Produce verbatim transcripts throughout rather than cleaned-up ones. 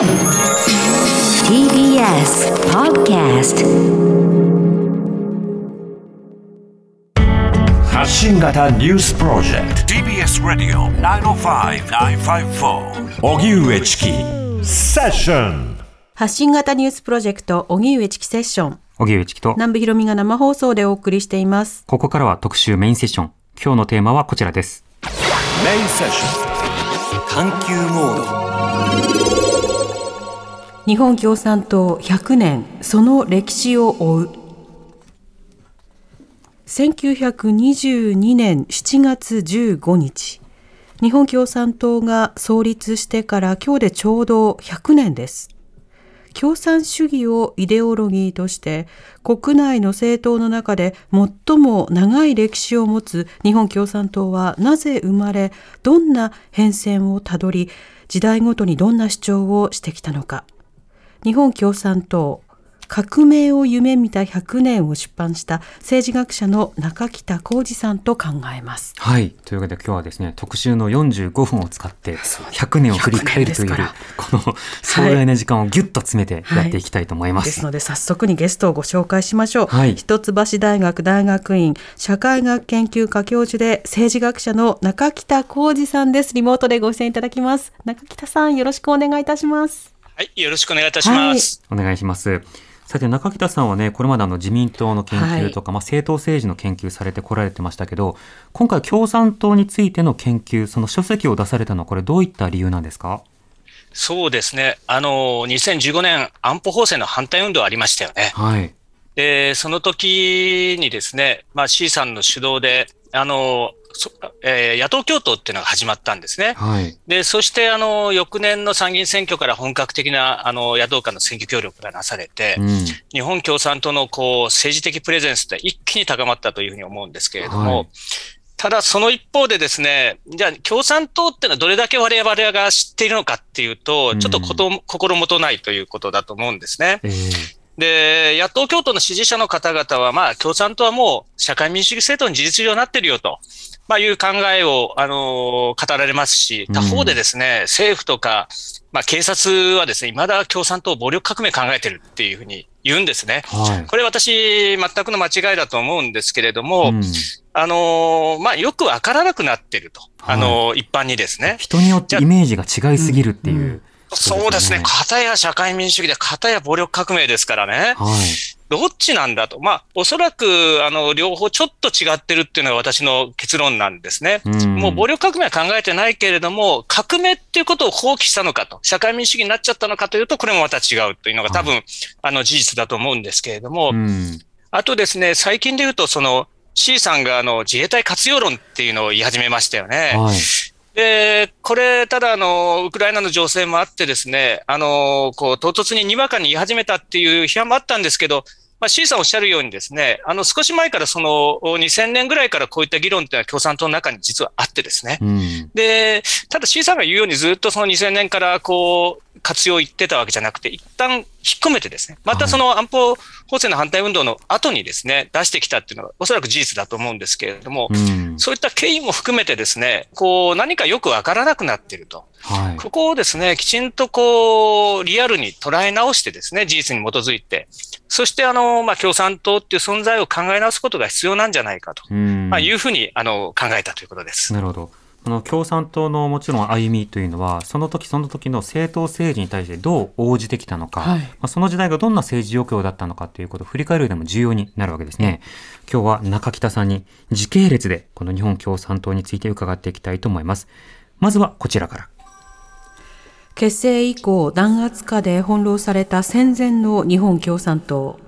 ティービーエス Podcast 発信型ニュースプロジェクト ティービーエス Radio きゅうまるご きゅうごよんおぎうえちきセッション。発信型ニュースプロジェクトおぎうえちきセッション、おぎうえちきと南部ひろみが生放送でお送りしています。ここからは特集メインセッション。今日のテーマはこちらです。メインセッション、探求モード。日本共産党ひゃくねん、その歴史を追う。せんきゅうひゃくにじゅうにねんしちがつじゅうごにち、日本共産党が創立してから今日でちょうどひゃくねんです。共産主義をイデオロギーとして国内の政党の中で最も長い歴史を持つ日本共産党はなぜ生まれ、どんな変遷をたどり、時代ごとにどんな主張をしてきたのか。日本共産党革命を夢見たひゃくねんを出版した政治学者の中北浩二さんと考えます。はい、というわけで今日はですね、特集のよんじゅうごふんを使ってひゃくねんを振り返るというこの壮大な時間をギュッと詰めてやっていきたいと思います、はいはい、ですので早速にゲストをご紹介しましょう、はい、一橋大学大学院社会学研究科教授で政治学者の中北浩二さんです。リモートでご出演いただきます。中北さん、よろしくお願いいたします。はい、よろしくお願いいたします、はい、お願いします。さて中北さんはね、これまであの自民党の研究とか、はい、まあ、政党政治の研究されてこられてましたけど、今回共産党についての研究、その書籍を出されたのはこれどういった理由なんですか？そうですね、あのにせんじゅうごねん安保法制の反対運動ありましたよね、はい、でその時にですね、まあ、C さんの主導であの、えー、野党共闘っていうのが始まったんですね、はい、でそしてあの翌年の参議院選挙から本格的なあの野党間の選挙協力がなされて、うん、日本共産党のこう政治的プレゼンスって一気に高まったというふうに思うんですけれども、はい、ただその一方でですね、じゃあ共産党ってのはどれだけ我々が知っているのかっていうと、ちょっとこと、うん、心もとないということだと思うんですね、えーで野党共闘の支持者の方々は、まあ、共産党はもう社会民主主義政党に事実上なってるよと、まあ、いう考えを、あのー、語られますし、他方でですね、うん、政府とか、まあ、警察はですね、未だ共産党暴力革命考えてるっていうふうに言うんですね、はい、これ私全くの間違いだと思うんですけれども、うん、あのーまあ、よくわからなくなってると、はい、あのー、一般にですね、人によってイメージが違いすぎるっていう、うんうん、そうですね。片や社会民主主義で片や暴力革命ですからね。はい、どっちなんだと。まあ、おそらく、あの、両方ちょっと違ってるっていうのが私の結論なんですね。うん、もう暴力革命は考えてないけれども、革命っていうことを放棄したのかと、社会民主主義になっちゃったのかというと、これもまた違うというのが多分、はい、あの、事実だと思うんですけれども、うん、あとですね、最近で言うと、その、C さんがあの、自衛隊活用論っていうのを言い始めましたよね。はい、でこれただあのウクライナの情勢もあってですね、あのこう唐突ににわかに言い始めたっていう批判もあったんですけど、まあ、C さんおっしゃるようにですね、あの少し前からそのにせんねんぐらいからこういった議論というのは共産党の中に実はあってですね、うん、でただ C さんが言うようにずっとそのにせんねんからこう活用言ってたわけじゃなくて、一旦引っ込めてですね、またその安保法制の反対運動の後にですね、出してきたっていうのはおそらく事実だと思うんですけれども、うん、そういった経緯も含めてですね、こう何かよくわからなくなっていると、はい、ここをですね、きちんとこうリアルに捉え直してですね、事実に基づいて、そしてあの、まあ、共産党っていう存在を考え直すことが必要なんじゃないかと、うん、まあ、いうふうにあの考えたということです。なるほど。この共産党のもちろん歩みというのは、その時その時の政党政治に対してどう応じてきたのか、はい、まあ、その時代がどんな政治状況だったのかということを振り返るでも重要になるわけですね。今日は中北さんに時系列でこの日本共産党について伺っていきたいと思います。まずはこちらから。結成以降弾圧下で翻弄された戦前の日本共産党。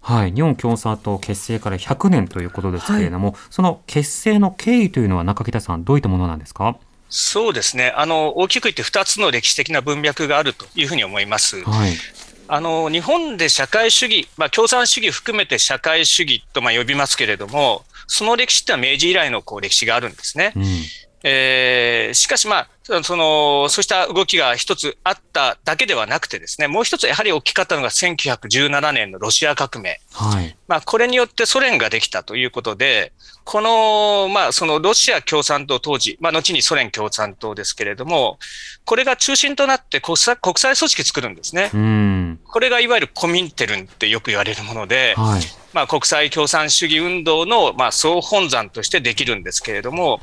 はい、日本共産党結成からひゃくねんということですけれども、はい、その結成の経緯というのは中北さん、どういったものなんですか？そうですね、あの大きく言ってふたつの歴史的な文脈があるというふうに思います、はい、あの日本で社会主義、まあ、共産主義含めて社会主義とまあ呼びますけれども、その歴史ってのは明治以来のこう歴史があるんですね、うん、えー、しかし、まあ、そのそうした動きが一つあっただけではなくてですね、もう一つやはり大きかったのがせんきゅうひゃくじゅうななねんのロシア革命、はい、まあ、これによってソ連ができたということで、この、まあ、そのロシア共産党当時、まあ、後にソ連共産党ですけれども、これが中心となって国際、国際組織作るんですね。うん、これがいわゆるコミンテルンってよく言われるもので、はい、まあ、国際共産主義運動の、まあ、総本山としてできるんですけれども、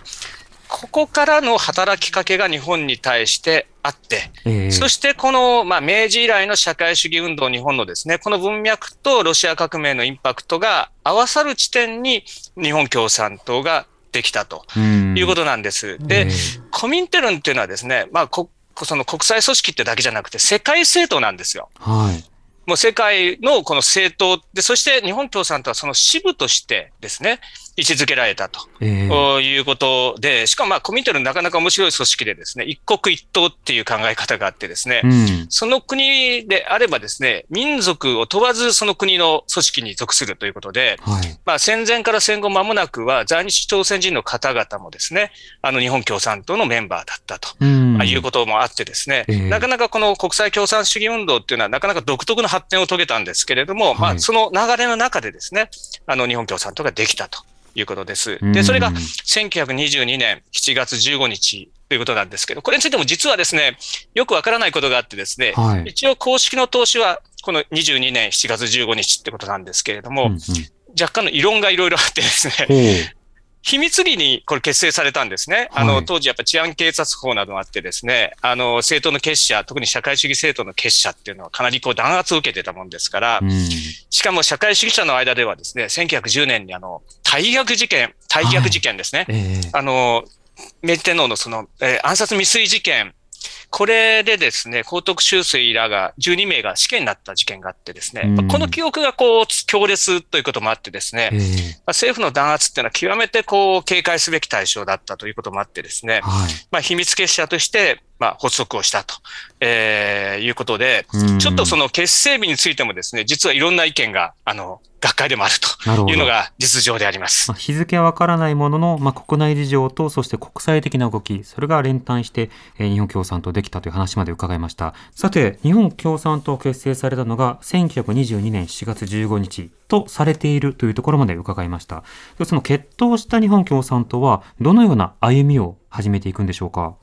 ここからの働きかけが日本に対してあって、えー、そしてこの、まあ、明治以来の社会主義運動、日本のですね、この文脈とロシア革命のインパクトが合わさる地点に日本共産党ができたということなんです。で、えー、コミンテルンっていうのはですね、まあ、こその国際組織ってだけじゃなくて世界政党なんですよ。はい。もう世界のこの政党で、そして日本共産党はその支部としてですね、位置づけられたと、えー、いうことで、しかもまあコミンテルンなかなか面白い組織でですね、一国一党っていう考え方があってですね、うん、その国であればですね、民族を問わずその国の組織に属するということで、はい、まあ、戦前から戦後間もなくは在日朝鮮人の方々もですね、あの日本共産党のメンバーだったと、うん、いうこともあってですね、えー、なかなかこの国際共産主義運動っていうのはなかなか独特の発展を遂げたんですけれども、はい、まあ、その流れの中でですね、あの日本共産党ができたということです。で、それがせんきゅうひゃくにじゅうにねんしちがつじゅうごにちということなんですけど、これについても実はですね、よくわからないことがあってですね、はい、一応公式の投資はこのにじゅうにねんしちがつじゅうごにちってことなんですけれども、うんうん、若干の異論がいろいろあってですね、秘密裏にこれ結成されたんですね。あの、当時やっぱ治安警察法などがあってですね、あの、政党の結社、特に社会主義政党の結社っていうのはかなりこう弾圧を受けてたもんですから、うん、しかも社会主義者の間ではですね、せんきゅうひゃくじゅうねんにあの、大逆事件、大逆事件ですね。はい、えー、あの、明治天皇のその、えー、暗殺未遂事件、これでですね、幸徳秋水らがじゅうにめいが死刑になった事件があってですね、うん、この記憶がこう強烈ということもあってですね、えー、政府の弾圧っていうのは極めてこう警戒すべき対象だったということもあってですね、はい、まあ、秘密結社としてまあ発足をしたと、えー、いうことで、うん、ちょっとその結成日についてもですね、実はいろんな意見があの学会でもあるというのが実情であります。まあ、日付はわからないものの、まあ、国内事情とそして国際的な動き、それが連帯して、えー、日本共産党できたという話まで伺いました。さて、日本共産党結成されたのがせんきゅうひゃくにじゅうにねんしちがつじゅうごにちとされているというところまで伺いました。その結党した日本共産党はどのような歩みを始めていくんでしょうか。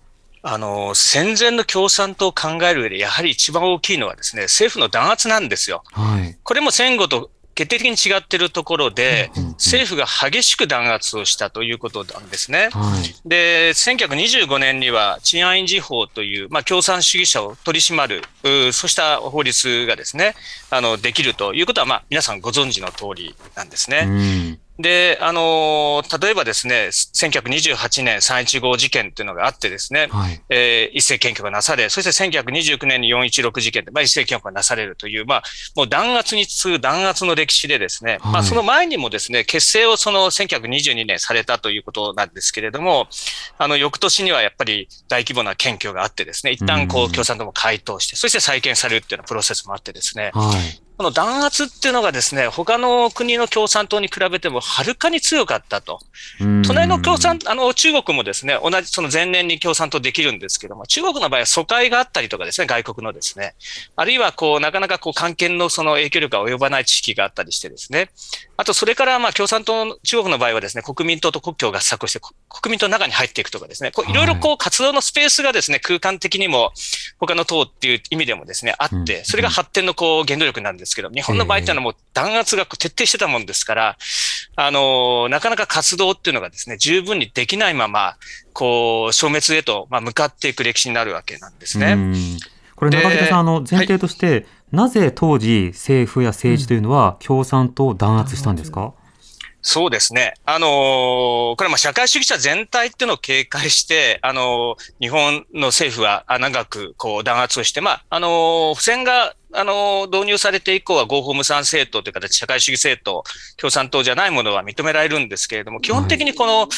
あの、戦前の共産党を考える上でやはり一番大きいのはですね、政府の弾圧なんですよ。はい、これも戦後と決定的に違っているところで、政府が激しく弾圧をしたということなんですね。はい、で、せんきゅうひゃくにじゅうごねんには治安維持法という、まあ、共産主義者を取り締まる、そうした法律がですね、あのできるということは、まあ、皆さんご存知の通りなんですね。うんで、あの、例えばですね、せんきゅうひゃくにじゅうはちねんさんいちごじけんというのがあってですね、はい、えー、一斉検挙がなされ、そしてせんきゅうひゃくにじゅうきゅうねんによんいちろくじけんで、まあ、一斉検挙がなされるという、まあ、もう弾圧に次ぐ弾圧の歴史でですね、はい、まあ、その前にもですね、結成をそのせんきゅうひゃくにじゅうにねんされたということなんですけれども、あの、翌年にはやっぱり大規模な検挙があってですね、一旦こう、共産党も回答して、そして再建されるっていうようなプロセスもあってですね、はい、この弾圧っていうのがですね、他の国の共産党に比べてもはるかに強かったと。隣の共産、あの中国もですね、同じその前年に共産党できるんですけども、中国の場合は疎開があったりとかですね、外国のですね、あるいはこうなかなかこう関係のその影響力が及ばない地域があったりしてですね、あとそれからまあ共産党、中国の場合はですね、国民党と国共合作して国民党の中に入っていくとかですね、こういろいろこう活動のスペースがですね、空間的にも他の党っていう意味でもですね、あって、それが発展のこう原動力なんです。日本の場合っていうのはもう弾圧が徹底してたもんですから、あの、なかなか活動っていうのがですね、十分にできないまま、こう、消滅へと向かっていく歴史になるわけなんですね。これ、中北さん、あの、前提として、はい、なぜ当時政府や政治というのは共産党を弾圧したんですか？うん、そうですね。あのー、これはまあ社会主義者全体っていうのを警戒して、あのー、日本の政府は長くこう弾圧をして、まあ、あのー、付箋が、あのー、導入されて以降は合法無産政党という形、社会主義政党、共産党じゃないものは認められるんですけれども、基本的にこの、はい、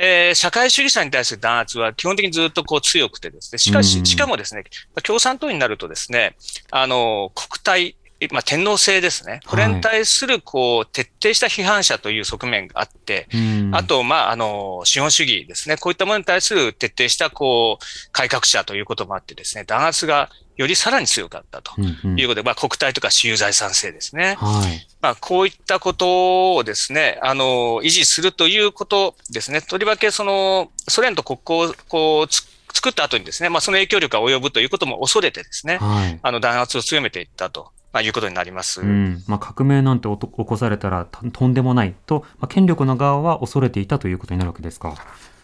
えー、社会主義者に対する弾圧は基本的にずっとこう強くてですね、しかし、しかもですね、共産党になるとですね、あのー、国体、まあ、天皇制ですね、これに対するこう徹底した批判者という側面があって、はい、あと、まあ、あの資本主義ですね、こういったものに対する徹底したこう改革者ということもあってですね、弾圧がよりさらに強かったということで、うんうん、まあ、国体とか私有財産制ですね、はい、まあ、こういったことをですね、あの維持するということですね、とりわけそのソ連と国交をこう作った後にですね、まあ、その影響力が及ぶということも恐れてですね、はい、あの弾圧を強めていったと。まあ、いうことになります、うん、まあ、革命なんて起こされたらとんでもないと、まあ、権力の側は恐れていたということになるわけですか。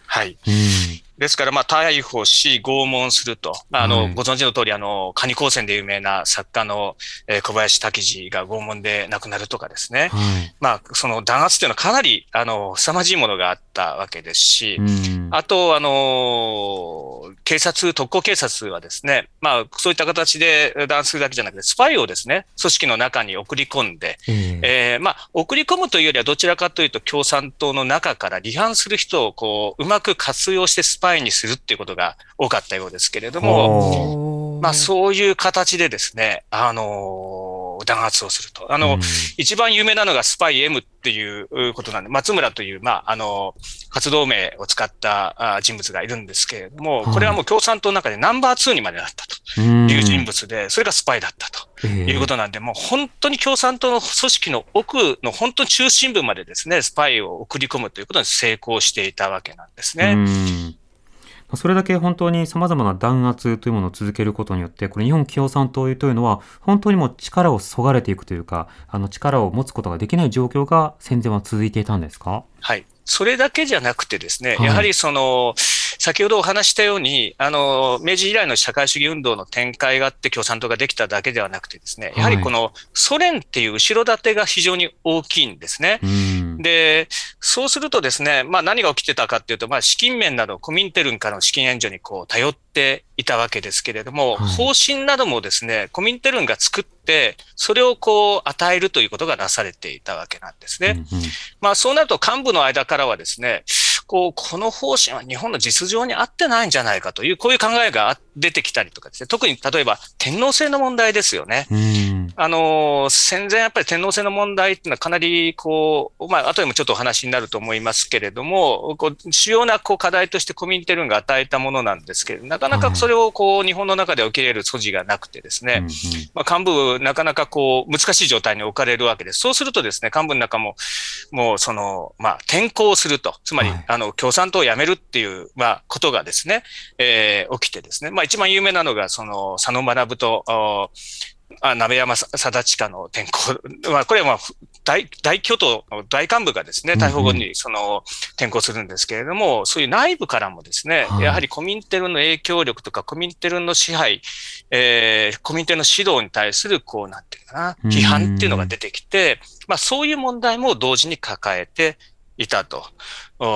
はい、うん、ですからまあ逮捕し拷問すると、まあ、あの、はい、ご存知の通り、あのカニ光線で有名な作家の小林滝次が拷問で亡くなるとかですね、はい、まあ、その弾圧というのはかなりあの凄まじいものがあったわけですし、うん、あとあの警察、特攻警察はですね、まあ、そういった形で弾圧するだけじゃなくてスパイをですね組織の中に送り込んで、うん、えー、まあ、送り込むというよりはどちらかというと共産党の中から離反する人をこう、うまく活用してスパイスパイにするっていうことが多かったようですけれども、まあ、そういう形でですね、あの弾圧をすると、あの、うん、一番有名なのがスパイ M っていうことなんで、松村という、まあ、あの活動名を使った人物がいるんですけれども、これはもう共産党の中でナンバーツーにまでなったという人物で、それがスパイだったと。いうことなんで、もう本当に共産党の組織の奥の本当に中心部までですね、スパイを送り込むということに成功していたわけなんですね。うん、それだけ本当に様々な弾圧というものを続けることによって、これ日本共産党というのは本当にもう力を削がれていくというか、あの力を持つことができない状況が戦前は続いていたんですか？はい。それだけじゃなくてですね、やはりその、はい、先ほどお話したように、あの、明治以来の社会主義運動の展開があって共産党ができただけではなくてですね、やはりこのソ連っていう後ろ盾が非常に大きいんですね。はい、で、そうするとですね、まあ何が起きてたかっていうと、まあ資金面などコミンテルンからの資金援助にこう頼っていたわけですけれども、はい、方針などもですね、コミンテルンが作って、それをこう与えるということがなされていたわけなんですね。うんうん、まあそうなると幹部の間からはですね、こう、この方針は日本の実情に合ってないんじゃないかという、こういう考えが出てきたりとかですね、特に例えば天皇制の問題ですよね。うん、あの、戦前やっぱり天皇制の問題っていうのはかなりこう、まあ、後でもちょっとお話になると思いますけれども、こう主要なこう課題としてコミンテルンが与えたものなんですけど、なかなかそれをこう、日本の中で受け入れる素地がなくてですね、うんうん、まあ、幹部なかなかこう、難しい状態に置かれるわけです。そうするとですね、幹部の中も、もうその、まあ、転校すると、つまり、はい、あの共産党を辞めるっていう、まあ、ことがですね、えー、起きてですね、まあ、一番有名なのがその佐野学と鍋山貞親の転校、まあ、これは、まあ、大, 大巨頭の大幹部がですね逮捕後にその転校するんですけれども、うん、そういう内部からもですね、はい、やはりコミンテルンの影響力とかコミンテルンの支配、えー、コミンテルンの指導に対するこうなんていうかな批判っていうのが出てきて、まあ、そういう問題も同時に抱えていたと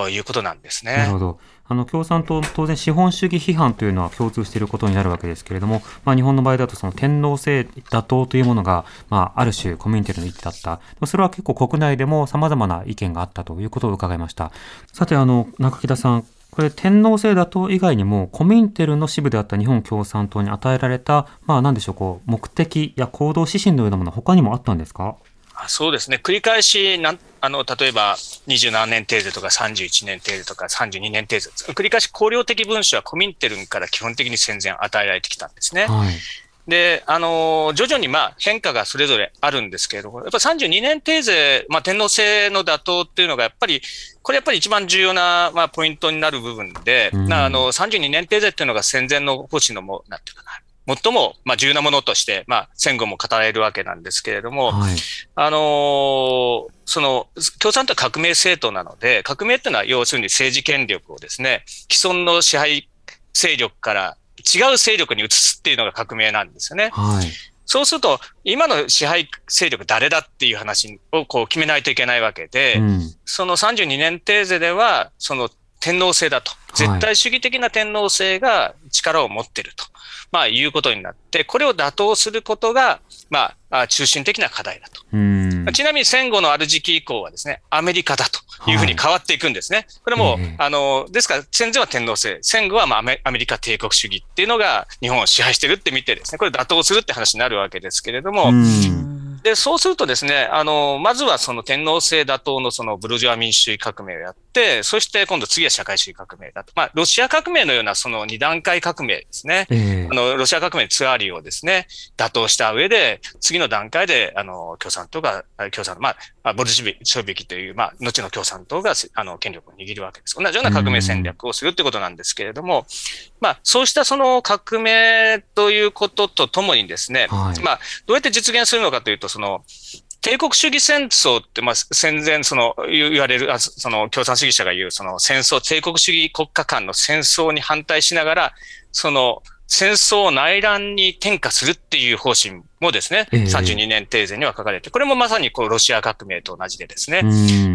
いうことなんですね。なるほど。あの共産党、当然資本主義批判というのは共通していることになるわけですけれども、まあ、日本の場合だとその天皇制打倒というものが、まあ、ある種コミュニティの意義だった。それは結構国内でも様々な意見があったということを伺いました。さて、あの中木田さん、これ天皇制打倒以外にもコミュニティの支部であった日本共産党に与えられた、まあ、何でしょう、こう目的や行動指針のようなものは他にもあったんですか？そうですね、繰り返しなんあの例えばにじゅうななねん程度とかさんじゅういちねん程度とかさんじゅうにねん程度、繰り返し綱領的文書はコミンテルンから基本的に戦前与えられてきたんですね、はい、であの徐々にまあ変化がそれぞれあるんですけれども、やっぱりさんじゅうにねん程度、まあ、天皇制の打倒っていうのがやっぱりこれやっぱり一番重要な、まあ、ポイントになる部分で、うん、あのさんじゅうにねん程度っていうのが戦前の方針のもなんていうかな最もまあ重要なものとして、まあ、戦後も語られるわけなんですけれども、はい、あのー、その共産党は革命政党なので、革命というのは要するに政治権力をですね既存の支配勢力から違う勢力に移すっていうのが革命なんですよね、はい、そうすると今の支配勢力誰だっていう話をこう決めないといけないわけで、うん、そのさんじゅうにねん程度ではその天皇制だと、絶対主義的な天皇制が力を持っていると、まあいうことになって、これを打倒することが、まあ、中心的な課題だと。うん。ちなみに戦後のある時期以降はですね、アメリカだというふうに変わっていくんですね。はい、これも、うん、あの、ですから戦前は天皇制、戦後はまあアメ、アメリカ帝国主義っていうのが日本を支配してるって見てですね、これ打倒するって話になるわけですけれども、うんで、そうするとですね、あの、まずはその天皇制打倒のそのブルジョア民主主義革命をやって、そして今度次は社会主義革命だと。まあ、ロシア革命のようなその二段階革命ですね。えー、あの、ロシア革命ツアーリーをですね、打倒した上で、次の段階で、あの、共産党が、共産、まあ、ボルシビキという、まあ、後の共産党が、あの、権力を握るわけです。同じような革命戦略をするということなんですけれども、まあ、そうしたその革命ということとともにですね、はい、まあ、どうやって実現するのかというと、その、帝国主義戦争って、まあ、戦前、その、言われる、その、共産主義者が言う、その、戦争、帝国主義国家間の戦争に反対しながら、その、戦争を内乱に転嫁するっていう方針もですね、さんじゅうにねん定前には書かれて、これもまさにこうロシア革命と同じでですね、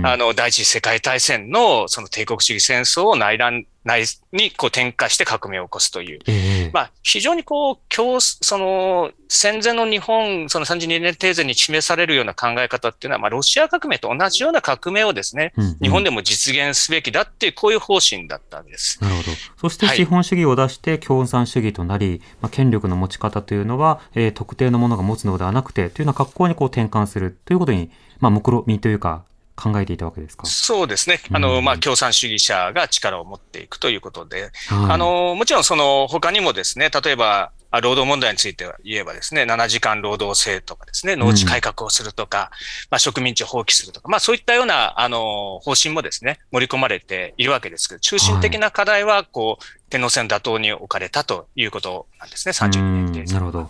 あの、第一次世界大戦のその帝国主義戦争を内乱内にこう転嫁して革命を起こすという、まあ、非常にこう、今日、その、戦前の日本、そのさんじゅうにねん定前に示されるような考え方っていうのは、まあ、ロシア革命と同じような革命をですね、日本でも実現すべきだっていう、こういう方針だったんです。なるほど。そして資本主義を出して共産主義となり、はい、まあ、権力の持ち方というのは、えー、特定のものが持つのではなくてというような格好にこう転換するということに、まあ、目論見というか考えていたわけですか。そうですね。あの、まあ、共産主義者が力を持っていくということで、うん、あの、もちろんその他にもですね、例えば、労働問題については言えばですね、ななじかん労働制とかですね、農地改革をするとか、うん、まあ、植民地を放棄するとか、まあ、そういったような、あの、方針もですね、盛り込まれているわけですけど、中心的な課題は、こう、はい、天皇制の打倒に置かれたということなんですね、さんじゅうにねん定。なるほど。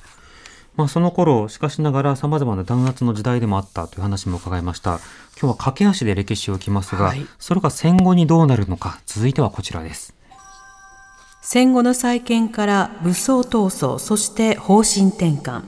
まあ、その頃、しかしながら様々な弾圧の時代でもあったという話も伺いました。今日は駆け足で歴史をきますが、はい、それが戦後にどうなるのか、続いてはこちらです。戦後の再建から武装闘争、そして方針転換。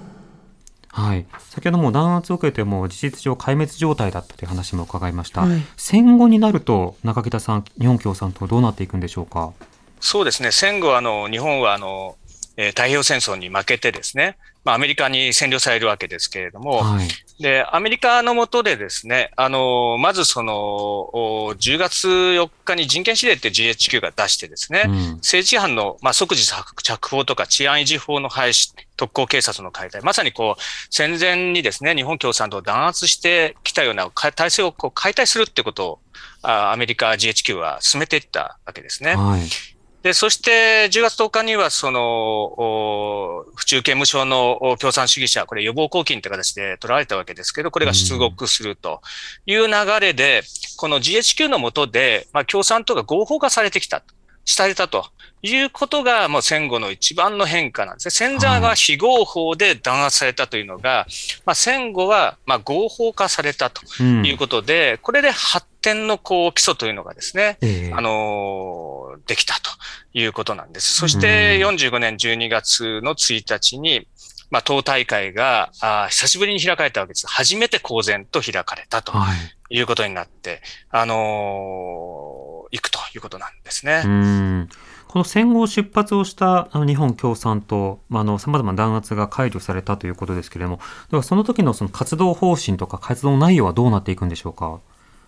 はい、先ほども弾圧を受けても事実上壊滅状態だったという話も伺いました。はい、戦後になると、中北さん、日本共産党どうなっていくんでしょうか。そうですね、戦後あの日本はあの太平洋戦争に負けてですね、まあ、アメリカに占領されるわけですけれども、はい、で、アメリカの下でですね、あの、まずその、じゅうがつよっかに人権指令って ジーエイチキュー が出してですね、うん、政治違反の、まあ、即時釈放とか治安維持法の廃止、特攻警察の解体、まさにこう、戦前にですね、日本共産党を弾圧してきたような体制をこう解体するってことを、アメリカ ジーエイチキュー は進めていったわけですね。はい、で、そしてじゅうがつとおかには、その、府中刑務所の共産主義者、これ予防拘禁という形で取られたわけですけど、これが出獄するという流れで、この ジーエイチキュー の下で、まあ、共産党が合法化されてきた、されたということが、もう戦後の一番の変化なんですね。戦前は非合法で弾圧されたというのが、まあ、戦後はまあ合法化されたということで、うん、これで発展のこう基礎というのがですね、えー、あのー、できたということなんです。そしてよんじゅうごねんじゅうにがつのついたちに、まあ、党大会があ久しぶりに開かれたわけです。初めて公然と開かれたということになって、はい、あのー、いくということなんですね。うん、この戦後出発をした日本共産党、まあ、あの様々な弾圧が解除されたということですけれども、ではその時のその活動方針とか活動内容はどうなっていくんでしょうか。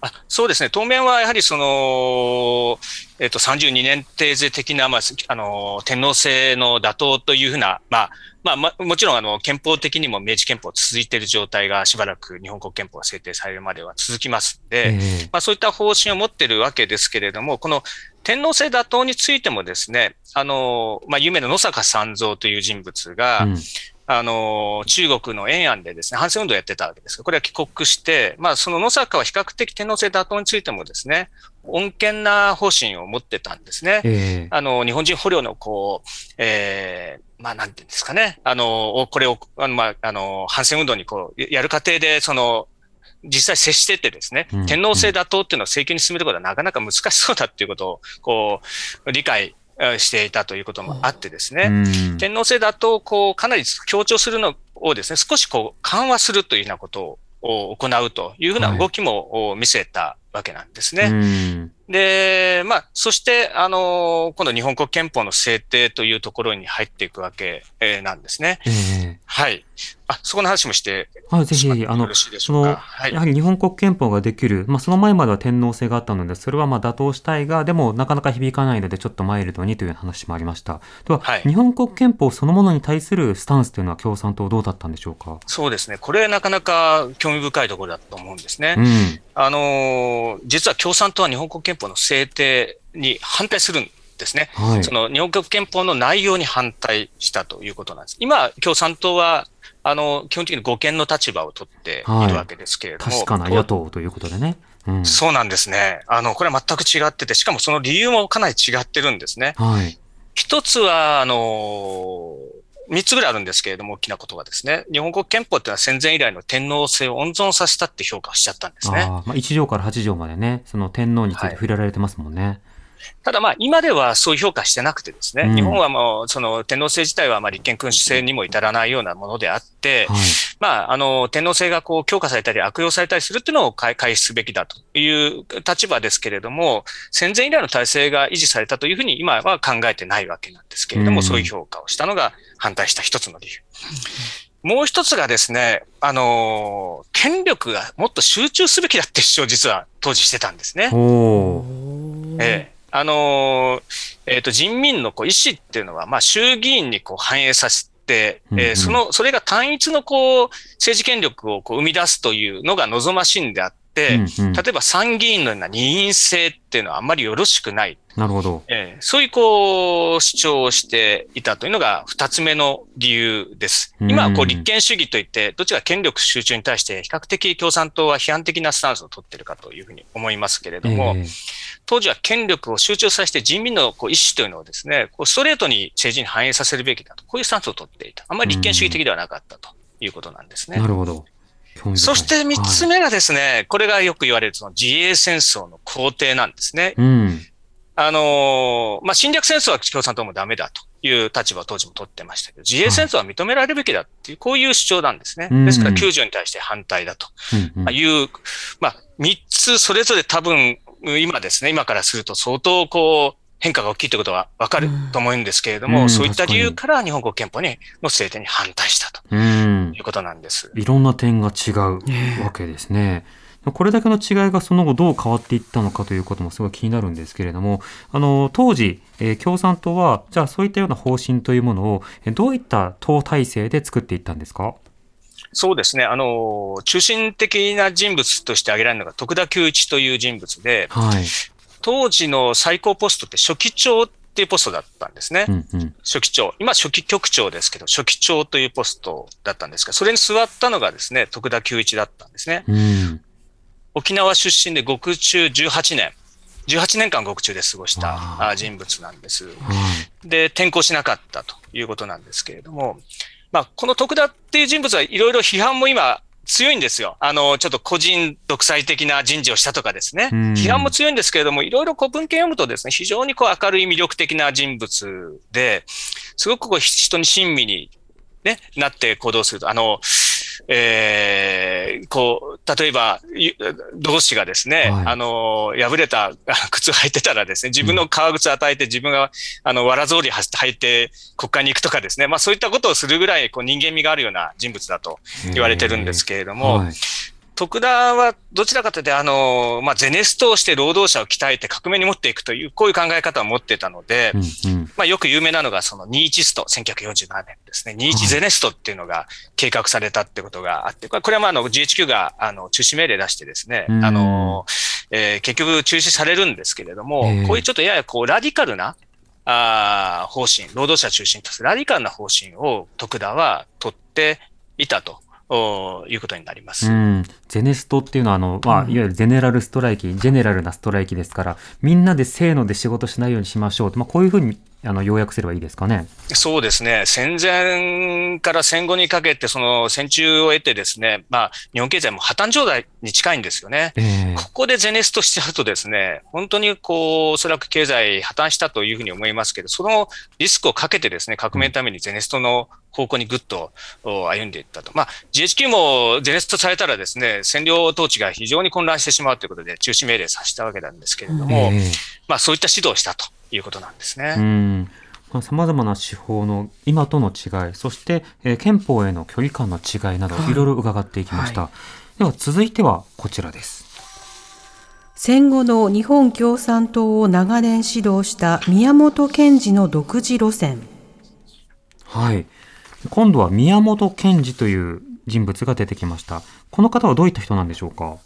あ、そうですね。当面はやはりその、えっと、さんじゅうにねん定税的な、まあ、あの、天皇制の打倒というふうな、まあ、まあ、もちろんあの、憲法的にも明治憲法続いている状態がしばらく日本国憲法が制定されるまでは続きますので、まあ、そういった方針を持っているわけですけれども、この天皇制打倒についてもですね、あの、まあ、有名な野坂三蔵という人物が、うん、あの、中国の延安でですね、反戦運動をやってたわけですが、これは帰国して、まあ、その野坂は比較的天皇制打倒についてもですね、穏健な方針を持ってたんですね。えー、あの、日本人捕虜のこう、えー、まあ、なんていうんですかね、あの、これを、あの、まあ、あの、反戦運動にこう、やる過程で、その、実際接してってですね、うんうん、天皇制打倒っていうのを政権に進めることはなかなか難しそうだっていうことを、こう、理解していたということもあってですね、うん、天皇制打倒をこうかなり強調するのをですね、少しこう緩和するというようなことを行うというふうな動きも見せたわけなんですね。うん、で、まあ、そして、あの、今度日本国憲法の制定というところに入っていくわけなんですね。えー、はい。あ、そこの話もして、はい、ぜひ、あの、その、はい、やはり日本国憲法ができる、まあ、その前までは天皇制があったので、それはまあ妥当したいが、でもなかなか響かないので、ちょっとマイルドにという話もありました。では、はい、日本国憲法そのものに対するスタンスというのは共産党どうだったんでしょうか。そうですね。これなかなか興味深いところだと思うんですね。うん、あの、実は共産党は日本国憲法の制定に反対するんですね、はい、その日本国憲法の内容に反対したということなんです。今共産党はあの基本的に護憲の立場を取っているわけですけれども、はい、確かな野党ということでね、うん、そうなんですね。あのこれは全く違ってて、しかもその理由もかなり違ってるんですね、はい、一つはあのみっつぐらいあるんですけれども、大きなことがですね、日本国憲法っていうのは戦前以来の天皇制を温存させたって評価しちゃったんですね。あ、まあ、いち条からはち条までね、その天皇について触れられてますもんね。はい、ただまあ今ではそういう評価してなくてですね、うん、日本はもうその天皇制自体はまあ立憲君主制にも至らないようなものであって、はい、まああの天皇制がこう強化されたり悪用されたりするっていうのを回避すべきだという立場ですけれども、戦前以来の体制が維持されたというふうに今は考えてないわけなんですけれども、うん、そういう評価をしたのが反対した一つの理由。もう一つがですね、あのー、権力がもっと集中すべきだって主張を実は当時してたんですね。おー。ええ。あのーえー、と人民のこう意思っていうのは、まあ、衆議院にこう反映させて、うんうん、えー、そのそれが単一のこう政治権力をこう生み出すというのが望ましいんであって、うんうん、例えば参議院のような二院制っていうのはあんまりよろしくない。なるほど。えー、そういうこう主張をしていたというのがふたつめの理由です。今はこう立憲主義といって、どっちが権力集中に対して比較的共産党は批判的なスタンスを取っているかというふうに思いますけれども、えー、当時は権力を集中させて人民のこう意思というのをですね、こうストレートに政治に反映させるべきだと、こういうスタンスを取っていた。あんまり立憲主義的ではなかったということなんですね。なるほど。そしてみっつめがですね、はい、これがよく言われるその自衛戦争の肯定なんですね。うん、あのーまあ、侵略戦争は共産党もダメだという立場を当時も取ってましたけど、自衛戦争は認められるべきだっていう、こういう主張なんですね。ですからきゅう条に対して反対だという、まあ、みっつそれぞれ多分今ですね、今からすると相当こう変化が大きいということは分かると思うんですけれども、そういった理由から日本国憲法の制定に反対したということなんです。いろんな点が違うわけですね。これだけの違いがその後どう変わっていったのかということもすごい気になるんですけれども、あの当時、えー、共産党はじゃあそういったような方針というものをどういった党体制で作っていったんですか。そうですね、あの中心的な人物として挙げられるのが徳田久一という人物で、はい、当時の最高ポストって書記長っていうポストだったんですね、うんうん、書記長、今書記局長ですけど書記長というポストだったんですが、それに座ったのがですね徳田久一だったんですね。うん、沖縄出身で獄中じゅうはちねん、じゅうはちねんかん獄中で過ごした人物なんです。で、転校しなかったということなんですけれども、まあ、この徳田っていう人物はいろいろ批判も今強いんですよ。あの、ちょっと個人独裁的な人事をしたとかですね。批判も強いんですけれども、いろいろこう文献読むとですね、非常にこう明るい魅力的な人物で、すごくこう人に親身に、ね、なって行動すると。あの、えー、こう、例えば、同志がですね、はい、あの、破れた靴履いてたらですね、自分の革靴与えて自分が、あの、わら草履履いて国会に行くとかですね、まあそういったことをするぐらい、こう人間味があるような人物だと言われてるんですけれども、はい、徳田はどちらかというと、あの、まあゼネストをして労働者を鍛えて革命に持っていくという、こういう考え方を持ってたので、うんうん、まあよく有名なのがそのニーチスト、せんきゅうひゃくよんじゅうななねんですね、ニーチゼネストっていうのが計画されたってことがあって、これはまああの ジーエイチキュー があの中止命令出してですね、あの、えー、結局中止されるんですけれども、こういうちょっとややこうラディカルなあ方針、労働者中心とするラディカルな方針を徳田は取っていたと。いうことになります、うん、ゼネストっていうのはあの、まあ、いわゆるゼネラルストライキ、うん、ジェネラルなストライキですから、みんなでせーので仕事しないようにしましょうと、まあ、こういうふうにあの要約すればいいですかね。そうですね、戦前から戦後にかけてその戦中を得てですね、まあ、日本経済も破綻状態に近いんですよね、えー、ここでゼネストしちゃうとですね、本当にこうおそらく経済破綻したというふうに思いますけど、そのリスクをかけてですね、革命のためにゼネストの方向にぐっと歩んでいったと、まあ、ジーエイチキュー もゼネストされたらですね、占領統治が非常に混乱してしまうということで中止命令させたわけなんですけれども、えーまあ、そういった指導をしたということなんですね。うん、さまざまな手法の今との違い、そして、えー、憲法への距離感の違いなど、はい、いろいろ伺っていきました、はい、では続いてはこちらです。戦後の日本共産党を長年指導した宮本賢治の独自路線。はい、今度は宮本賢治という人物が出てきました。この方はどういった人なんでしょうか。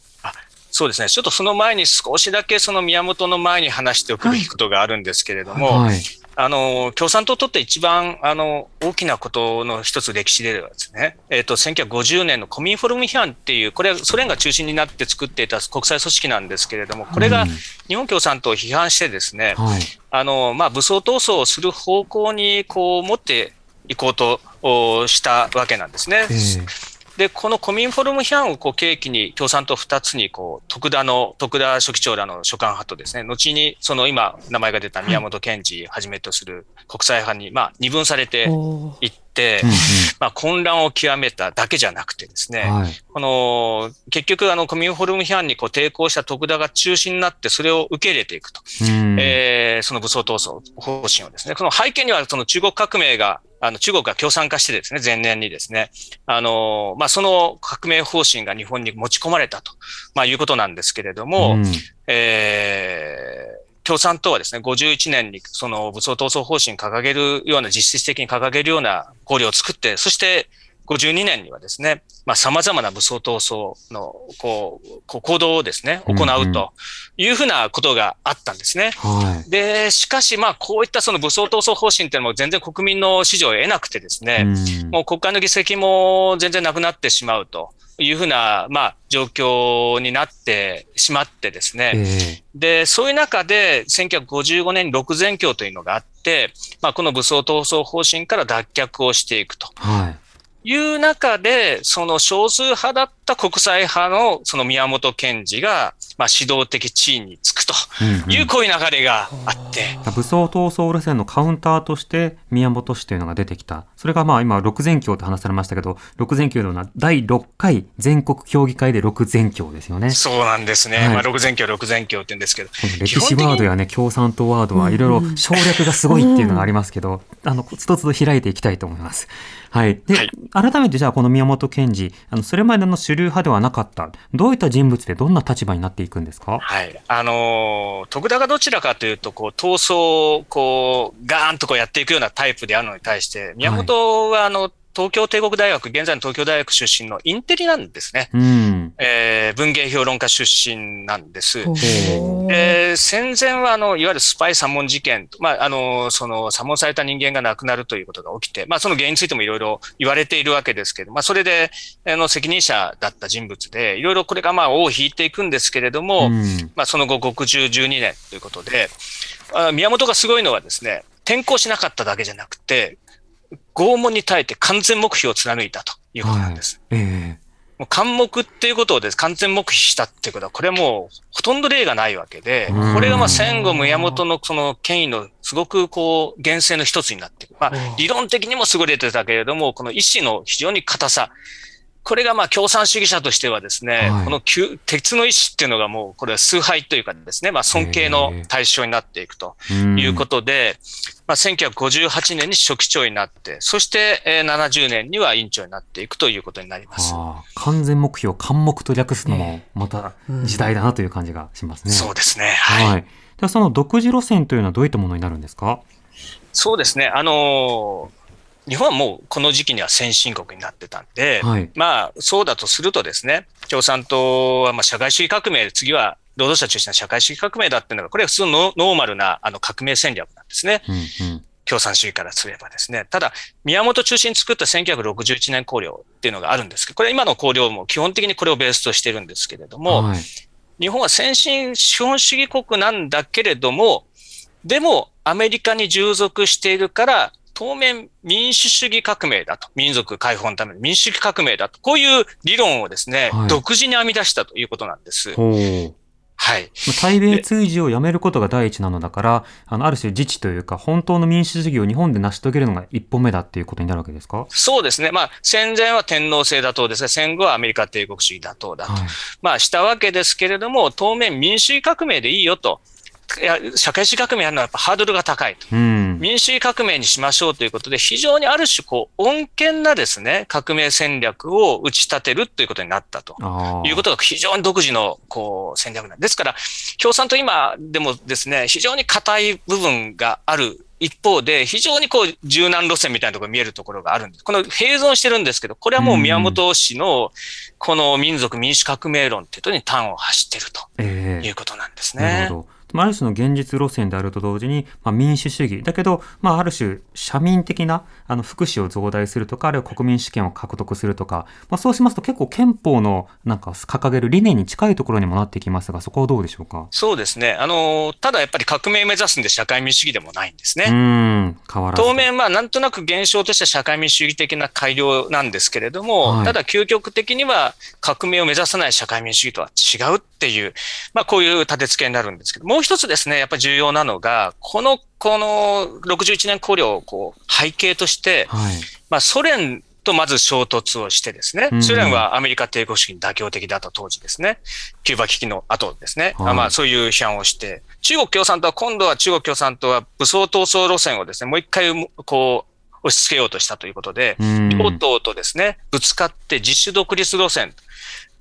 そうですね、ちょっとその前に少しだけその宮本の前に話しておくべきことがあるんですけれども、はいはい、あの共産党にとって一番あの大きなことの一つ歴史ではですね、えーと、せんきゅうひゃくごじゅうねんのコミンフォルム批判っていう、これはソ連が中心になって作っていた国際組織なんですけれども、これが日本共産党を批判してですね、はい、あのまあ、武装闘争をする方向にこう持っていこうとしたわけなんですね。でこのコミンフォルム批判をこう契機に共産党ふたつにこう徳田の徳田書記長らの書簡派とですね、後にその今名前が出た宮本賢治はじめとする国際派にまあ二分されていって、うんうん、まあ、混乱を極めただけじゃなくてですね、はい、この結局あのコミンフォルム批判にこう抵抗した徳田が中心になってそれを受け入れていくと、うんえー、その武装闘争方針をですね、この背景にはその中国革命があの中国が共産化してですね、前年にですね、あの、まあ、その革命方針が日本に持ち込まれたと、まあ、いうことなんですけれども、うんえー、共産党はですね、ごじゅういちねんにその武装闘争方針掲げるような、実質的に掲げるような綱領を作って、そしてごじゅうにねんにはですね、まあ、様々な武装闘争のこう、こう行動をですね、行うというふうなことがあったんですね。うんうん、で、しかし、まあ、こういったその武装闘争方針っていうのも全然国民の支持を得なくてですね、うん、もう国会の議席も全然なくなってしまうというふうな、まあ、状況になってしまってですね。で、そういう中で、せんきゅうひゃくごじゅうごねんに六全教というのがあって、まあ、この武装闘争方針から脱却をしていくと。はい、いう中で、その少数派だった国際派のその宮本賢治が、まあ、指導的地位につくという、うんうん、こういう流れがあって、武装闘争路線のカウンターとして宮本氏というのが出てきた。それがまあ今六全教って話されましたけど、六全教のようなだいろっかい全国協議会で六全教ですよね。そうなんですね、はい、まあ、六全教六全教って言うんですけど、歴史ワードやね、共産党ワードはいろいろ省略がすごいっていうのがありますけど、うん、あのつどつど開いていきたいと思います。はい、で、はい、改めてじゃあこの宮本賢治、あのそれまでの主流派ではなかったどういった人物でどんな立場になっていくんですか。はい、あの徳田がどちらかというとこう闘争をこうガーンとこうやっていくようなタイプであるのに対して、宮本はあの、はい、東京帝国大学、現在の東京大学出身のインテリなんですね。うんえー、文芸評論家出身なんです。えー、戦前はあの、いわゆるスパイ査問事件、まあ、あの、その、査問された人間が亡くなるということが起きて、まあ、その原因についてもいろいろ言われているわけですけど、まあ、それで、あの、責任者だった人物で、いろいろこれがまあ、尾を引いていくんですけれども、うん、まあ、その後、獄中じゅうにねんということで、あ、宮本がすごいのはですね、転校しなかっただけじゃなくて、拷問に耐えて完全黙秘を貫いたということなんです。はい、えー、もう監黙っていうことをです、完全黙秘したっていうことは、これはもうほとんど例がないわけで、これがまあ戦後宮本のその権威のすごくこう、厳正の一つになっている。まあ、理論的にも優れてたけれども、この意志の非常に固さ。これがまあ共産主義者としてはですね、はい、この鉄の意志っていうのがもうこれは崇拝というかですね、まあ尊敬の対象になっていくということで、まあ、せんきゅうひゃくごじゅうはちねんに書記長になって、そしてななじゅうねんには委員長になっていくということになります。あ、完全目標、監黙と略すのもまた時代だなという感じがしますね。うん、そうですね。はい。はい、ではその独自路線というのはどういったものになるんですか。そうですね。あのー、日本はもうこの時期には先進国になってたんで、はい、まあそうだとするとですね、共産党はまあ社会主義革命、次は労働者中心の社会主義革命だっていうのが、これは普通のノーマルなあの革命戦略なんですね。うんうん、共産主義からすればですね。ただ、宮本中心に作ったせんきゅうひゃくろくじゅういちねん綱領っていうのがあるんですけど、これは今の綱領も基本的にこれをベースとしてるんですけれども、はい、日本は先進資本主義国なんだけれども、でもアメリカに従属しているから当面民主主義革命だと、民族解放のための民主主義革命だと、こういう理論をですね、はい、独自に編み出したということなんです。はい、対米追従をやめることが第一なのだから、 あのある種自治というか本当の民主主義を日本で成し遂げるのが一歩目だということになるわけですか。そうですね、まあ、戦前は天皇制打倒ですが、戦後はアメリカ帝国主義打倒だと、はい、まあ、したわけですけれども、当面民主主義革命でいいよと、いや社会主義革命やるのはやっぱハードルが高いと、うん、民主主義革命にしましょうということで、非常にある種こう穏健なですね革命戦略を打ち立てるということになったということが非常に独自のこう戦略なんですから、共産党今でもですね非常に固い部分がある一方で、非常にこう柔軟路線みたいなところが見えるところがあるんです。この併存してるんですけど、これはもう宮本氏のこの民族民主革命論というのに端を発しているということなんですね。えー、なるほど。ある種の現実路線であると同時に、まあ、民主主義だけど、まあ、ある種社民的なあの福祉を増大するとか、あるいは国民主権を獲得するとか、まあ、そうしますと結構憲法のなんか掲げる理念に近いところにもなってきますが、そこはどうでしょうか。そうですね、あのただやっぱり革命を目指すんで社会民主主義でもないんですね。うーん、変わらず当面はなんとなく現象としては社会民主主義的な改良なんですけれども、はい、ただ究極的には革命を目指さない社会民主主義とは違うっていう、まあ、こういう立て付けになるんですけど、もう一つですね、やっぱり重要なのが、この、このろくじゅういちねん綱領をこう背景として、はい、まあ、ソ連とまず衝突をしてですね、ソ連はアメリカ帝国主義に妥協的だった当時ですね、キューバ危機の後ですね、はい、まあ、そういう批判をして、中国共産党は今度は中国共産党は武装闘争路線をですね、もう一回こう、押し付けようとしたということで、両党とですね、ぶつかって自主独立路線、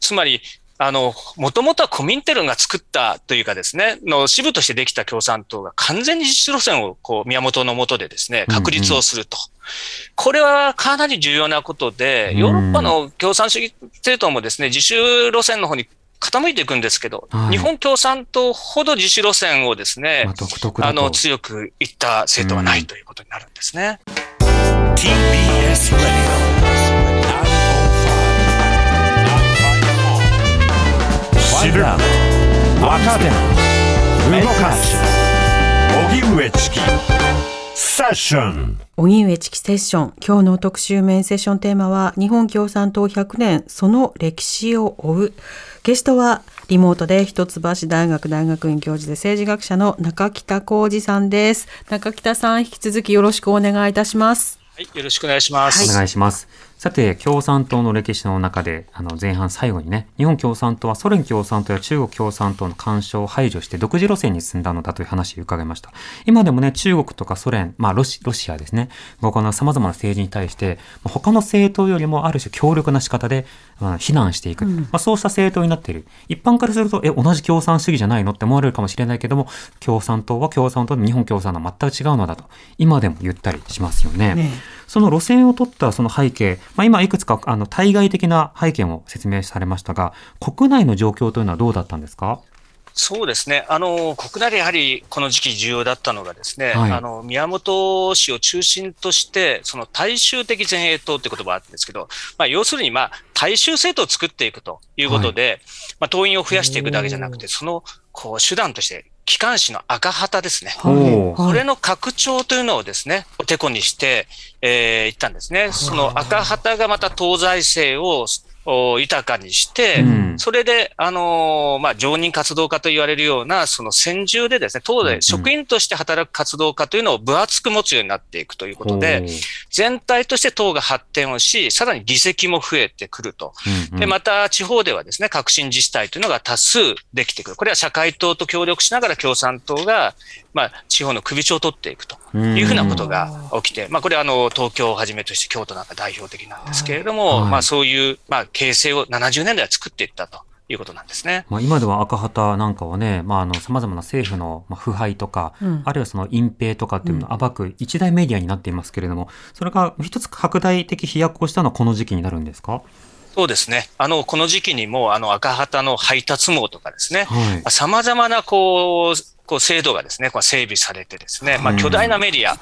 つまり、あの、もともとはコミンテルンが作ったというかですね、の支部としてできた共産党が完全に自主路線をこう宮本の下でですね、確立をすると。うんうん、これはかなり重要なことで、ヨーロッパの共産主義政党もですね、自主路線の方に傾いていくんですけど、はい、日本共産党ほど自主路線をですね、まあ、独特あの強く言った政党はないということになるんですね。ティービーエス Radio知らん、若手の動かす荻上チキセッション。荻上チキセッション、今日の特集メインセッションテーマは日本共産党ひゃくねん、その歴史を追う。ゲストはリモートで一橋大学大学院教授で政治学者の中北浩二さんです。中北さん、引き続きよろしくお願いいたします。はい、よろしくお願いします。はい、お願いします。さて、共産党の歴史の中で、あの前半最後にね、日本共産党はソ連共産党や中国共産党の干渉を排除して独自路線に進んだのだという話を伺いました。今でもね、中国とかソ連、まあロシ、ロシアですね、他の様々な政治に対して、他の政党よりもある種強力な仕方で、まあ、非難していく、うん、まあ、そうした政党になっている。一般からすると、え、同じ共産主義じゃないのって思われるかもしれないけども、共産党は共産党で日本共産党は全く違うのだと、今でも言ったりしますよね。ね、その路線を取ったその背景、まあ、今いくつかあの対外的な背景も説明されましたが、国内の状況というのはどうだったんですか。そうですね、あの国内でやはりこの時期重要だったのがですね、はい、あの宮本氏を中心としてその大衆的前衛党という言葉があるんですけど、まあ、要するに、まあ、大衆政党を作っていくということで、はい、まあ、党員を増やしていくだけじゃなくて、そのこう手段として機関紙の赤旗ですね、これの拡張というのをですねおてこにしてい、えー、ったんですね。その赤旗がまた東西政を豊かにして、うん、それで、あのー、まあ、常任活動家と言われるような、その専従でですね、党で職員として働く活動家というのを分厚く持つようになっていくということで、うん、全体として党が発展をし、さらに議席も増えてくると。うんうん、で、また地方ではですね、革新自治体というのが多数できてくる。これは社会党と協力しながら共産党が、まあ、地方の首長を取っていくというふうなことが起きて、まあ、これはあの東京をはじめとして京都なんか代表的なんですけれども、はい、まあ、そういう、まあ、形成をななじゅうねんだい作っていったということなんですね。まあ、今では赤旗なんかはね、まあ、あの様々な政府の腐敗とか、うん、あるいはその隠蔽とかっていうのを暴く一大メディアになっていますけれども、それが一つ拡大的飛躍をしたのはこの時期になるんですか。そうですね。あの、この時期にも、あの、赤旗の配達網とかですね、はい、様々な、こう、こう制度がですね、こう整備されてですね、まあ巨大なメディア、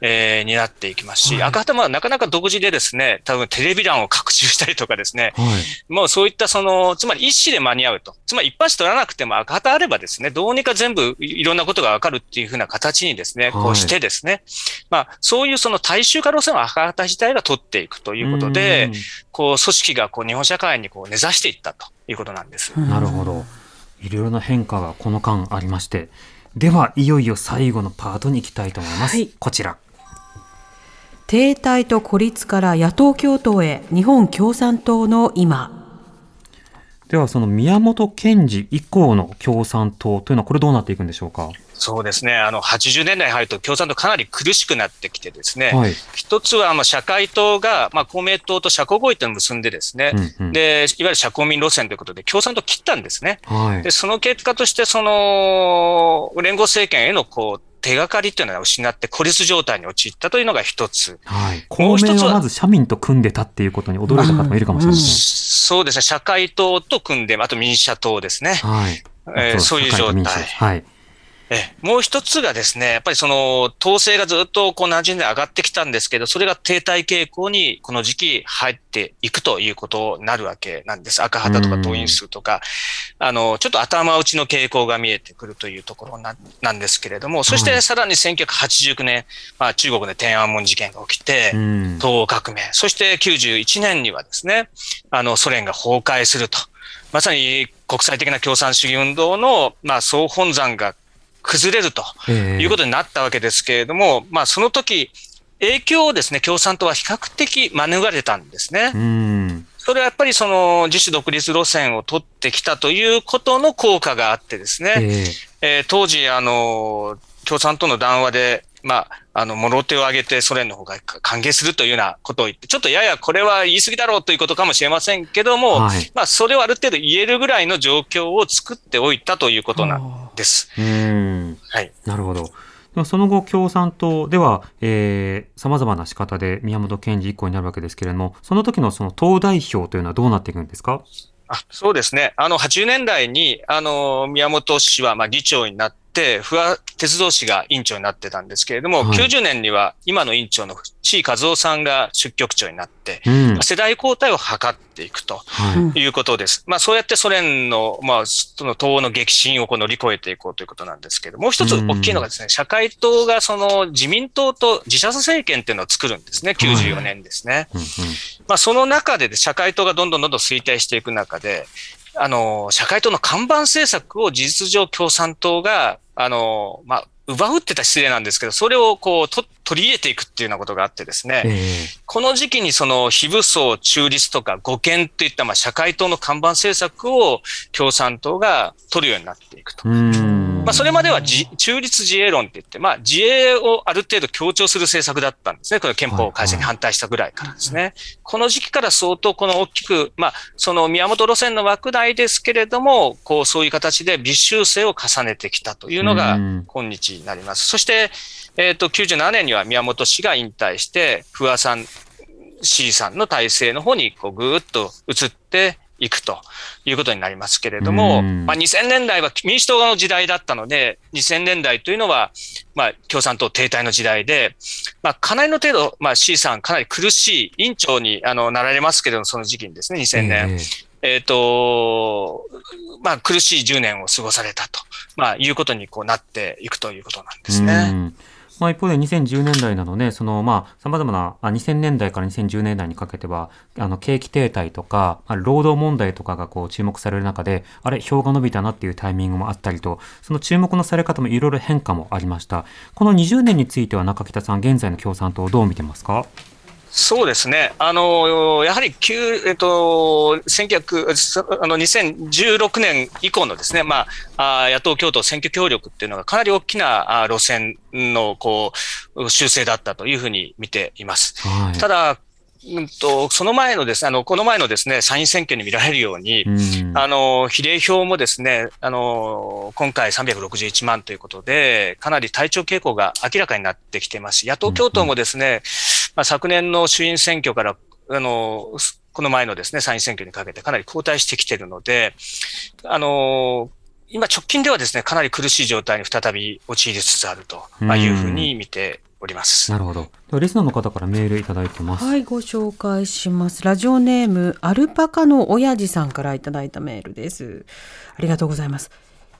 えー、になっていきますし、赤旗はなかなか独自でですね、多分テレビ欄を拡充したりとかですね、はい、もうそういったその、つまり一紙で間に合うと。つまり一発取らなくても赤旗あればですね、どうにか全部いろんなことがわかるっていうふうな形にですね、こうしてですね、はい、まあそういうその大衆化路線を赤旗自体が取っていくということで、こう組織がこう日本社会にこう根ざしていったということなんです。なるほど。いろいろな変化がこの間ありまして、ではいよいよ最後のパートに行きたいと思います、はい、こちら。停滞と孤立から野党共闘へ、日本共産党の今。ではその宮本賢二以降の共産党というのはこれどうなっていくんでしょうか。そうですね、あのはちじゅうねんだいに入ると共産党かなり苦しくなってきてですね、はい、一つはまあ社会党がまあ公明党と社交合意というのを結んでですね、うんうん、でいわゆる社交民路線ということで共産党を切ったんですね、はい、でその結果としてその連合政権へのこう手がかりというのは失って孤立状態に陥ったというのが一つ、はい、公明はまず社民と組んでたっていうことに驚いた方もいるかもしれません、うんうん、そうですね、社会党と組んで、あと民社党ですね、はい、えー、そういう状態、はい、えもう一つがですね、やっぱりその統制がずっとこう何十年上がってきたんですけど、それが停滞傾向にこの時期入っていくということになるわけなんです。赤旗とか党員数とか、あの、ちょっと頭打ちの傾向が見えてくるというところ な, なんですけれども、そしてさらにせんきゅうひゃくはちじゅうきゅうねん、まあ、中国で天安門事件が起きて、東欧革命、そしてきゅうじゅういちねんにはですね、あの、ソ連が崩壊すると、まさに国際的な共産主義運動の、まあ、総本山が崩れるということになったわけですけれども、まあ、その時影響をですね、共産党は比較的免れたんですね。うん、それはやっぱりその自主独立路線を取ってきたということの効果があってですね、えー、当時あの共産党の談話で、まあ、あのもろ手を挙げてソ連の方が歓迎するというようなことを言って、ちょっとややこれは言い過ぎだろうということかもしれませんけども、はい、まあ、それをある程度言えるぐらいの状況を作っておいたということなんです。うーん、はい、なるほど。でもその後共産党ではさまざまな仕方で宮本賢二以降になるわけですけれども、その時のその党代表というのはどうなっていくんですか。あ、そうですね、あのはちじゅうねんだいにあの宮本氏はまあ議長になって、不破鉄道氏が委員長になってたんですけれども、はい、きゅうじゅうねんには今の委員長の志位和夫さんが出局長になって、うん、世代交代を図っていくということです、はい、まあ、そうやってソ連の、まあ、その東欧の激震をこう乗り越えていこうということなんですけど、もう一つ大きいのがですね、うん、社会党がその自民党と自社政権というのを作るんですね、きゅうじゅうよねんですね、はい、まあ、その中で、ね、社会党がどんどんどんどん衰退していく中で、あの社会党の看板政策を事実上共産党があの、まあ、奪うってた失礼なんですけど、それをこうと取り入れていくっていうようなことがあってですね、えー、この時期にその非武装、中立とか護憲といったまあ社会党の看板政策を共産党が取るようになっていくと。うーん、まあ、それまでは中立自衛論って言って、まあ、自衛をある程度強調する政策だったんですね。これ憲法改正に反対したぐらいからですね、はいはい、この時期から相当この大きく、まあ、その宮本路線の枠内ですけれども、こうそういう形で微修正を重ねてきたというのが今日になります。そして、えー、ときゅうじゅうななねんには宮本氏が引退して、不破さん C さんの体制の方にこうぐーっと移っていくということになりますけれども、まあ、にせんねんだいは民主党の時代だったので、にせんねんだいというのは、まあ、共産党停滞の時代で、まあ、かなりの程度、まあ、C さんかなり苦しい委員長にあのなられますけれども、その時期にですね、にせんねん、えーえーとまあ、苦しいじゅうねんを過ごされたと、まあ、いうことにこうなっていくということなんですね。うん、まあ、一方でにせんじゅうねんだいなどね、そのまあ様々なにせんねんだいからにせんじゅうねんだいにかけてはあの景気停滞とか労働問題とかがこう注目される中で、あれ票が伸びたなっていうタイミングもあったりと、その注目のされ方もいろいろ変化もありました。このにじゅうねんについては中北さん、現在の共産党をどう見てますか。そうですね、あのやはり、えっと、19あのにせんじゅうろくねん以降のですね、まあ、野党共闘選挙協力っていうのがかなり大きな路線のこう修正だったというふうに見ています、はい、ただ、うん、とその前のです、ね、あのこの前のです、ね、参院選挙に見られるように、うん、あの比例票もです、ね、あの今回さんびゃくろくじゅういちまんということで、かなり体調傾向が明らかになってきていますし、野党共闘もです、ね、うん、まあ、昨年の衆院選挙からあのこの前のです、ね、参院選挙にかけてかなり後退してきているので、あの今直近ではですね、かなり苦しい状態に再び陥りつつあるというふうに見ております。なるほど。リスナーの方からメールいただいてます。はい、ご紹介します。ラジオネームアルパカの親父さんからいただいたメールです。ありがとうございます。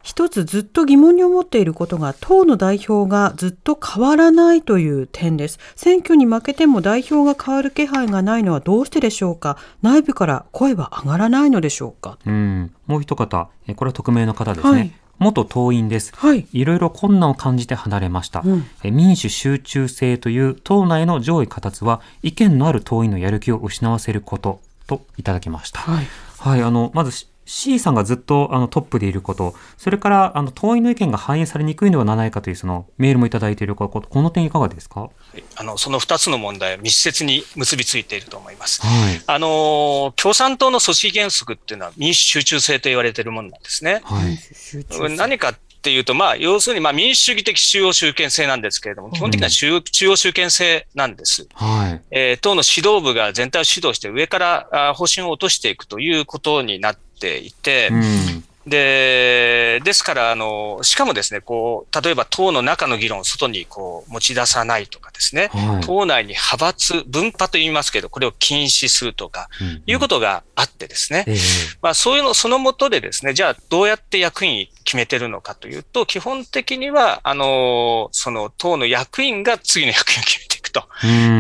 一つずっと疑問に思っていることが、党の代表がずっと変わらないという点です。選挙に負けても代表が変わる気配がないのはどうしてでしょうか。内部から声は上がらないのでしょうか。うん、もう一方、これは匿名の方ですね、はい、元党員です、はい、いろいろ困難を感じて離れました、うん、え民主集中制という党内の上位形は意見のある党員のやる気を失わせることといただきました。はい、はい、あのまずC さんがずっとあのトップでいること、それからあの党員の意見が反映されにくいのではないかというそのメールもいただいていること、この点いかがですか。はい、あのそのふたつの問題は密接に結びついていると思います、はい、あの共産党の組織原則っていうのは民主集中制と言われているものなんですね、はい、何かっていうと、まあ、要するにまあ民主主義的中央集権制なんですけれども、基本的な中央集権制なんです、はい、えー、党の指導部が全体を指導して上から方針を落としていくということになってていて、うん、で, ですからあのしかもですね、こう例えば党の中の議論を外にこう持ち出さないとかですね、はい、党内に派閥分派と言いますけど、これを禁止するとかいうことがあってですね、うんうん、まあ、そういうのその下でですね、じゃあどうやって役員決めてるのかというと、基本的にはあのその党の役員が次の役員を決めていくと、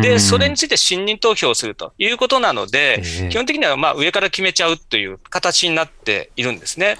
でそれについて信任投票をするということなので、基本的にはまあ上から決めちゃうという形になっているんですね。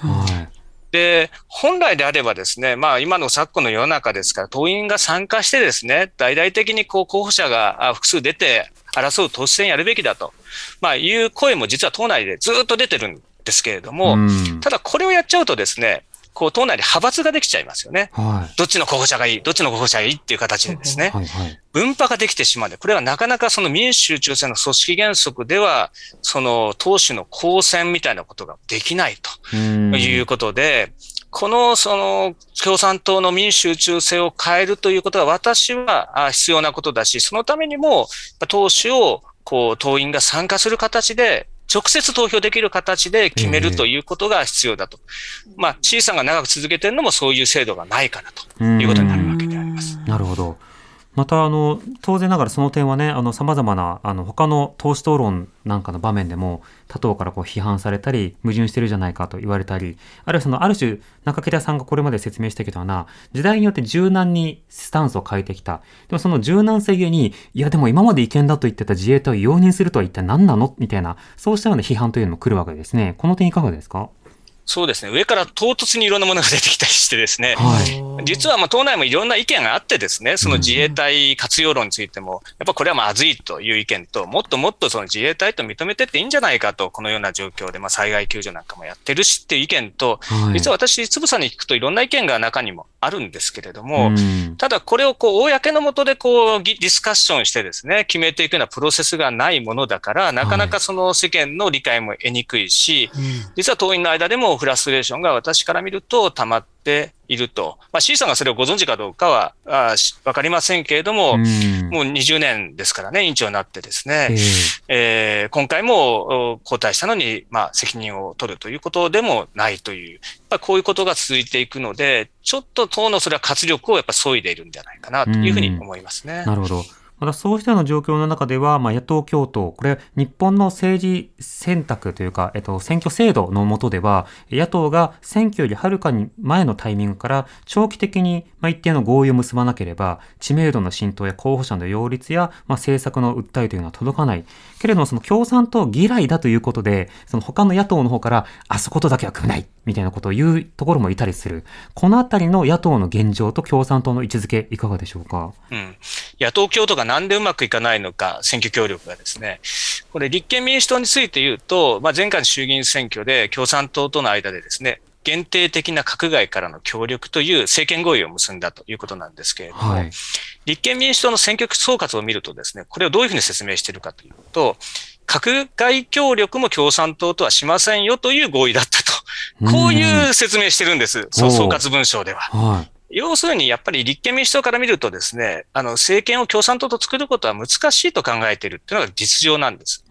で本来であればですね、まあ、今の昨今の世の中ですから、党員が参加してですね、大々的にこう候補者が複数出て争う党首選やるべきだと、まあ、いう声も実は党内でずっと出てるんですけれども、ただこれをやっちゃうとですね、こう党内で派閥ができちゃいますよね、はい、どっちの候補者がいいどっちの候補者がいいっていう形でですね、はいはい、分派ができてしまうので、これはなかなかその民主集中制の組織原則ではその党首の公選みたいなことができないということで、このその共産党の民主集中制を変えるということは私は必要なことだし、そのためにも党首をこう党員が参加する形で直接投票できる形で決めるということが必要だと、えーまあ、C さんが長く続けているのもそういう制度がないからということになるわけであります。なるほど。またあの当然ながらその点はね、さまざまなあの他の党首討論なんかの場面でも他党からこう批判されたり、矛盾してるじゃないかと言われたり、あるいはそのある種中木田さんがこれまで説明してきたような、時代によって柔軟にスタンスを変えてきた、でもその柔軟性ゆえに、いやでも今まで違憲だと言ってた自衛隊を容認するとは一体何なのみたいな、そうしたような批判というのも来るわけですね。この点いかがですか。そうですね、上から唐突にいろんなものが出てきたりしてですね、はい、実はまあ党内もいろんな意見があってですね、その自衛隊活用論についてもやっぱこれはまずいという意見と、もっともっとその自衛隊と認めてっていいんじゃないかと、このような状況でまあ災害救助なんかもやってるしっていう意見と、はい、実は私つぶさに聞くといろんな意見が中にもあるんですけれども、うん、ただこれをこう公の下でこうディスカッションしてですね決めていくようなプロセスがないものだから、なかなかその世間の理解も得にくいし、はい、実は党員の間でもフラストレーションが私から見ると溜まっていると、まあ、C さんがそれをご存知かどうかはあ分かりませんけれども、うん、もうにじゅうねんですからね、委員長になってですね、えーえー、今回も交代したのに、まあ、責任を取るということでもないという、まあ、こういうことが続いていくので、ちょっと党のそれは活力をやっぱ削いでいるんじゃないかなというふうに思いますね、うん、なるほど。またそうしたような状況の中では、まあ、野党共闘、これ日本の政治選択というか、えっと、選挙制度の下では、野党が選挙よりはるかに前のタイミングから長期的に、まあ、一定の合意を結ばなければ、知名度の浸透や候補者の擁立や、まあ、政策の訴えというのは届かない。けれどもその共産党嫌いだということで、その他の野党の方からあそことだけは組めないみたいなことを言うところもいたりする。このあたりの野党の現状と共産党の位置づけいかがでしょうか。うん、野党共闘がなんでうまくいかないのか、選挙協力がですね、これ立憲民主党について言うと、まあ、前回の衆議院選挙で共産党との間でですね、限定的な閣外からの協力という政権合意を結んだということなんですけれども、はい、立憲民主党の選挙区総括を見るとですね、これをどういうふうに説明しているかというと、閣外協力も共産党とはしませんよという合意だったと、こういう説明してるんです、その総括文書では。はい、要するにやっぱり立憲民主党から見るとですね、あの政権を共産党と作ることは難しいと考えているというのが実情なんです。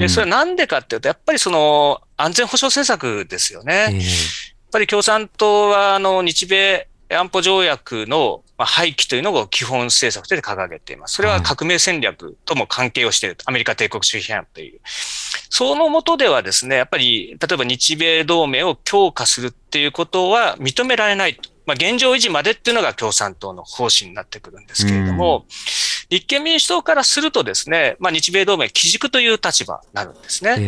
でそれはなんでかっていうと、やっぱりその安全保障政策ですよね、えーやっぱり共産党はあの日米安保条約の廃棄というのを基本政策として掲げています。それは革命戦略とも関係をしていると、アメリカ帝国主義批判という。その下ではですね、やっぱり例えば日米同盟を強化するっていうことは認められないと。まあ、現状維持までっていうのが共産党の方針になってくるんですけれども、うん、立憲民主党からするとですね、まあ、日米同盟基軸という立場になるんですね。う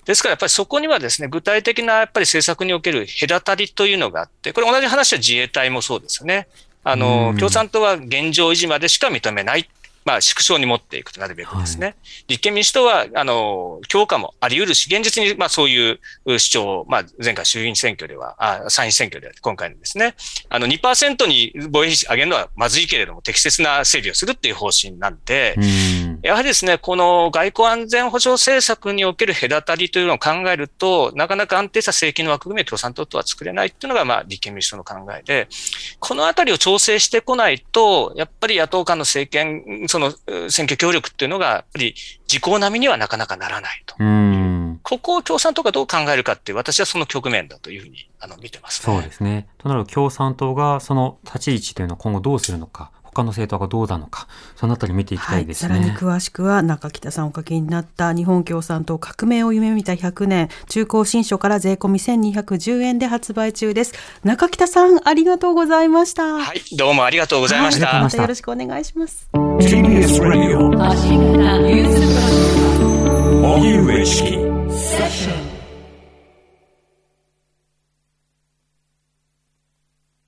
ん、ですからやっぱりそこにはですね、具体的なやっぱり政策における隔たりというのがあって、これ同じ話は自衛隊もそうですよね。あの、うん、共産党は現状維持までしか認めない。まあ、縮小に持っていくとなるべくですね。はい、立憲民主党は、あの、強化もあり得るし、現実に、まあ、そういう主張を、まあ、前回衆院選挙では、あ参院選挙では、今回のですね、あの、にパーセント に防衛費上げるのはまずいけれども、適切な整備をするっていう方針なんで、うん、やはりですね、この外交安全保障政策における隔たりというのを考えると、なかなか安定した政権の枠組みを共産党とは作れないっていうのが、まあ、立憲民主党の考えで、このあたりを調整してこないと、やっぱり野党間の政権、その選挙協力っていうのがやっぱり時効並みにはなかなかならないと、うん、ここを共産党がどう考えるかっていう、私はその局面だというふうにあの見てますね。そうですね。となると共産党がその立ち位置というのを今後どうするのか、他の政党がどうなのか、そのあたり見ていきたいですね。はい、さらに詳しくは中北さんお書きになった日本共産党革命を夢見たひゃくねん、中高新書から税込みせんにひゃくじゅうえんで発売中です。中北さん、ありがとうございました。はい、どうもありがとうございました。はい、またよろしくお願いします。 ティービーエス ラジオ、 橋桁ニュースプロジェクト、荻上チキセッション。